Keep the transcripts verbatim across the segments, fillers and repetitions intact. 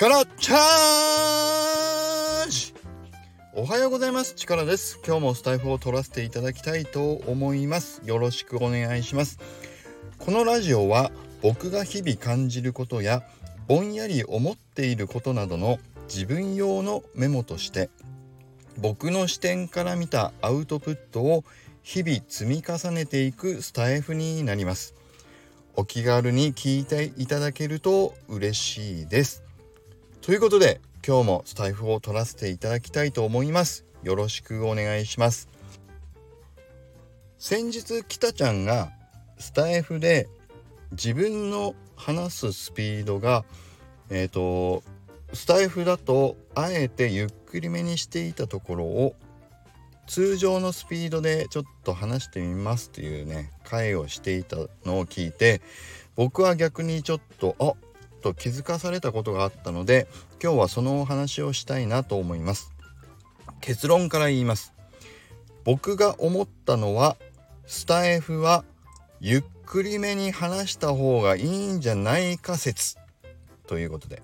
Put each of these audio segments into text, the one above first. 力チャージ。おはようございます。力です。今日もスタイフを撮らせていただきたいと思います。よろしくお願いします。このラジオは僕が日々感じることやぼんやり思っていることなどの自分用のメモとして、僕の視点から見たアウトプットを日々積み重ねていくスタイフになります。お気軽に聞いていただけると嬉しいです。ということで、今日もスタイフを撮らせていただきたいと思います。よろしくお願いします。先日きたちゃんがスタイフで自分の話すスピードがえっとスタイフだとあえてゆっくりめにしていたところを通常のスピードでちょっと話してみますというね、会をしていたのを聞いて、僕は逆にちょっとあっと気づかされたことがあったので、今日はそのお話をしたいなと思います。結論から言います。僕が思ったのは、スタイフはゆっくりめに話した方がいいんじゃないか説ということで、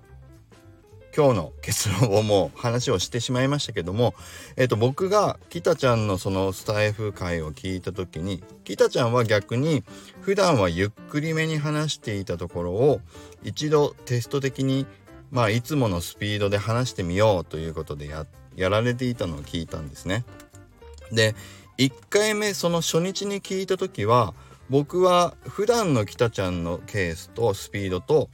今日の結論をもう話をしてしまいましたけども、えっと僕がきたちゃんのそのスタイフ会を聞いた時に、きたちゃんは逆に普段はゆっくりめに話していたところを一度テスト的にまあいつものスピードで話してみようということで や, やられていたのを聞いたんですね。で、いっかいめその初日に聞いた時は、僕は普段のきたちゃんのケースとスピードと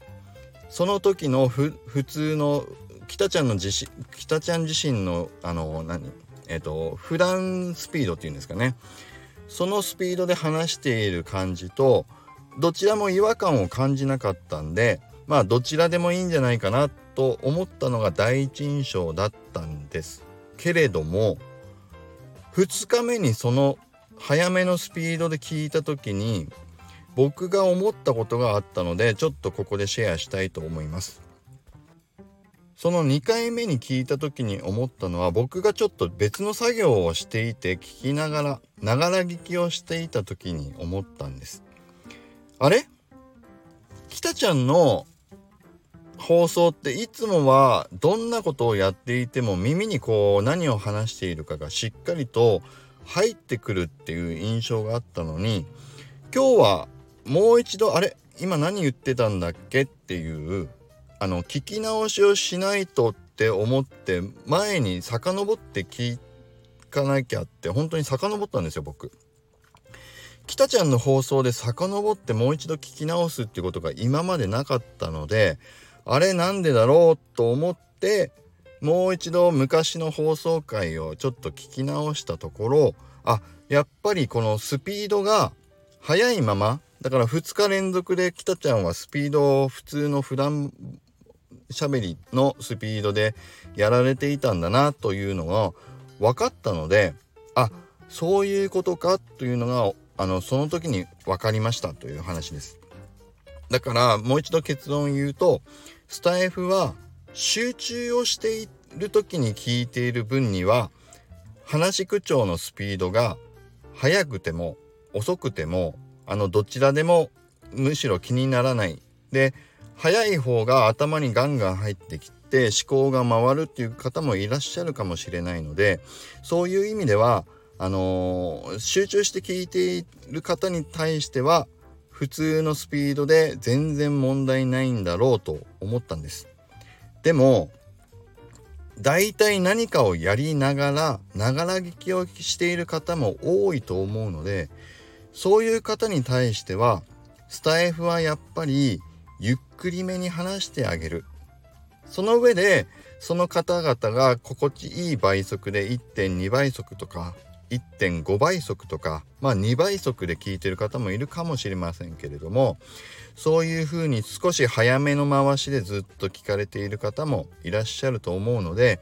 その時のふ普通のきたちゃんの自身きたちゃん自身のあの何えっと普段スピードっていうんですかね、そのスピードで話している感じとどちらも違和感を感じなかったんで、まあどちらでもいいんじゃないかなと思ったのが第一印象だったんですけれども、ふつかめにその早めのスピードで聞いた時に僕が思ったことがあったので、ちょっとここでシェアしたいと思います。そのにかいめに聞いた時に思ったのは、僕がちょっと別の作業をしていて聞きながらながら聞きをしていた時に思ったんです。あれ?きたちゃんの放送っていつもはどんなことをやっていても耳にこう何を話しているかがしっかりと入ってくるっていう印象があったのに、今日はもう一度あれ今何言ってたんだっけっていうあの聞き直しをしないとって思って、前に遡って聞かなきゃって本当に遡ったんですよ。僕きたちゃんの放送で遡ってもう一度聞き直すっていうことが今までなかったので、あれなんでだろうと思って、もう一度昔の放送回をちょっと聞き直したところ、あやっぱりこのスピードが早いままだから、ふつか連続できたちゃんはスピードを普通の普段しゃべりのスピードでやられていたんだなというのが分かったので、あそういうことかというのがあのその時に分かりましたという話です。だからもう一度結論を言うと、スタイフは集中をしている時に聞いている分には話し口調のスピードが速くても遅くてもあのどちらでもむしろ気にならないで、早い方が頭にガンガン入ってきて思考が回るっていう方もいらっしゃるかもしれないので、そういう意味ではあのー、集中して聞いている方に対しては普通のスピードで全然問題ないんだろうと思ったんです。でも大体何かをやりながらながら聞きをしている方も多いと思うので、そういう方に対してはスタイフはやっぱりゆっくりめに話してあげる。その上でその方々が心地いい倍速で いってんに 倍速とか いってんご 倍速とか、まあに倍速で聞いてる方もいるかもしれませんけれども、そういうふうに少し早めの回しでずっと聞かれている方もいらっしゃると思うので、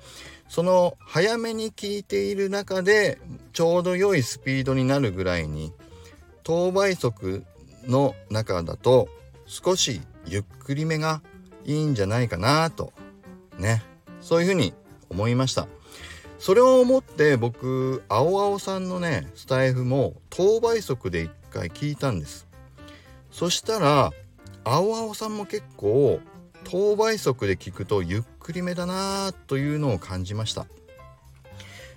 その早めに聞いている中でちょうど良いスピードになるぐらいに、等倍速の中だと少しゆっくりめがいいんじゃないかなとね、そういうふうに思いました。それを思って僕青青さんのねスタイフも等倍速でいっかい聞いたんです。そしたら青青さんも結構等倍速で聞くとゆっくりめだなというのを感じました。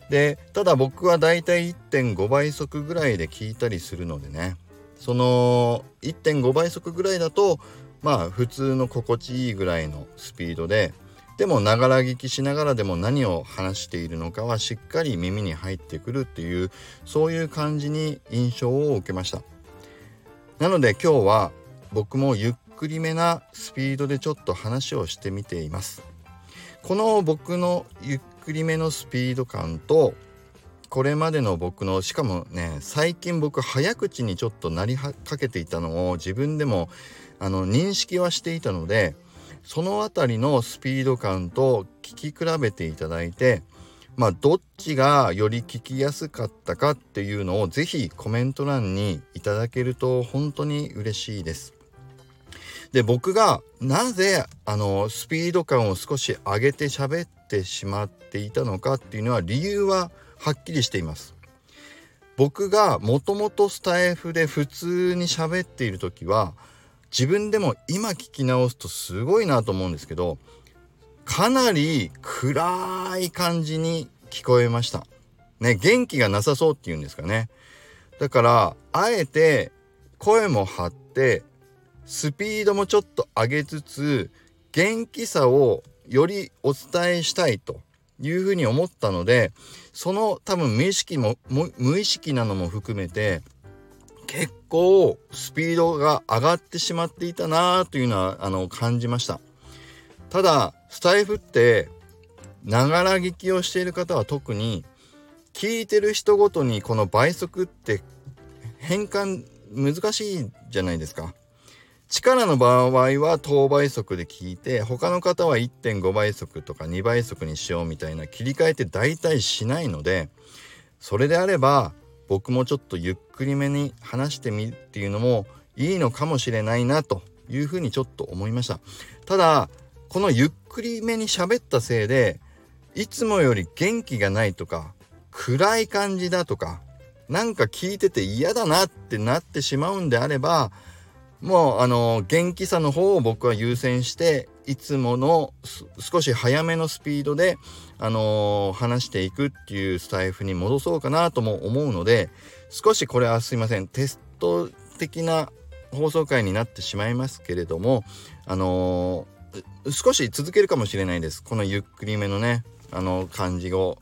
で、ただ僕はだいたい いってんご 倍速ぐらいで聞いたりするのでね、その いってんご 倍速ぐらいだとまあ普通の心地いいぐらいのスピードで、でもながら聞きしながらでも何を話しているのかはしっかり耳に入ってくるっていう、そういう感じに印象を受けました。なので今日は僕もゆっくりめなスピードでちょっと話をしてみています。この僕のゆっくりめのスピード感とこれまでの僕の、しかもね最近僕早口にちょっとなりかけていたのを自分でもあの認識はしていたので、そのあたりのスピード感と聞き比べていただいて、まあどっちがより聞きやすかったかっていうのをぜひコメント欄にいただけると本当に嬉しいです。で、僕がなぜあのスピード感を少し上げて喋ってしまっていたのかっていうのは、理由ははっきりしています。僕がもともとスタイフで普通に喋っている時は、自分でも今聞き直すとすごいなと思うんですけど、かなり暗い感じに聞こえましたね。元気がなさそうっていうんですかね。だからあえて声も張ってスピードもちょっと上げつつ、元気さをよりお伝えしたいというふうに思ったので、その多分無意識も無意識なのも含めて結構スピードが上がってしまっていたなというのはあの感じました。ただスタイフってながら聞きをしている方は特に聞いてる人ごとにこの倍速って変換難しいじゃないですか。力の場合は等倍速で聞いて、他の方は いってんご 倍速とかに倍速にしようみたいな切り替えって大体しないので、それであれば僕もちょっとゆっくりめに話してみるっていうのもいいのかもしれないなというふうにちょっと思いました。ただこのゆっくりめに喋ったせいで、いつもより元気がないとか暗い感じだとか、なんか聞いてて嫌だなってなってしまうんであれば、もうあの元気さの方を僕は優先して、いつもの少し早めのスピードであのー、話していくっていうスタイフに戻そうかなとも思うので、少しこれはすいませんテスト的な放送回になってしまいますけれども、あのー、少し続けるかもしれないです。このゆっくりめのねあの感じを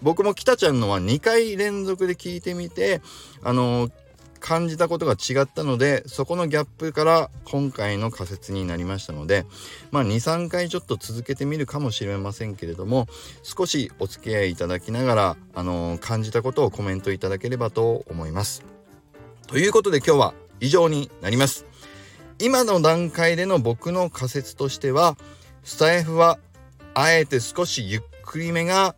僕もきたちゃんのはにかい連続で聞いてみてあのー感じたことが違ったので、そこのギャップから今回の仮説になりましたので、まあ に,さん 回ちょっと続けてみるかもしれませんけれども、少しお付き合いいただきながら、あのー、感じたことをコメントいただければと思います。ということで今日は以上になります。今の段階での僕の仮説としては、スタイフはあえて少しゆっくりめが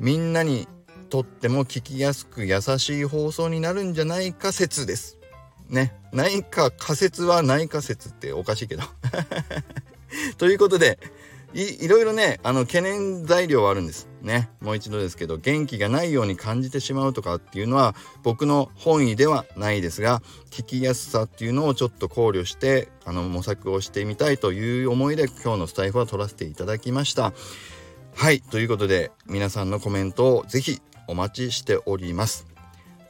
みんなにとっても聞きやすく優しい放送になるんじゃないか説ですね。ないか仮説はないか説っておかしいけどということで い, いろいろねあの懸念材料はあるんですね。もう一度ですけど、元気がないように感じてしまうとかっていうのは僕の本意ではないですが、聞きやすさっていうのをちょっと考慮してあの模索をしてみたいという思いで今日のスタイフは撮らせていただきました。はい、ということで皆さんのコメントをぜひお待ちしております。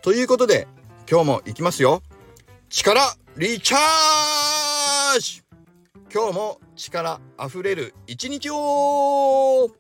ということで今日も行きますよ。力リチャージ、今日も力あふれる一日を。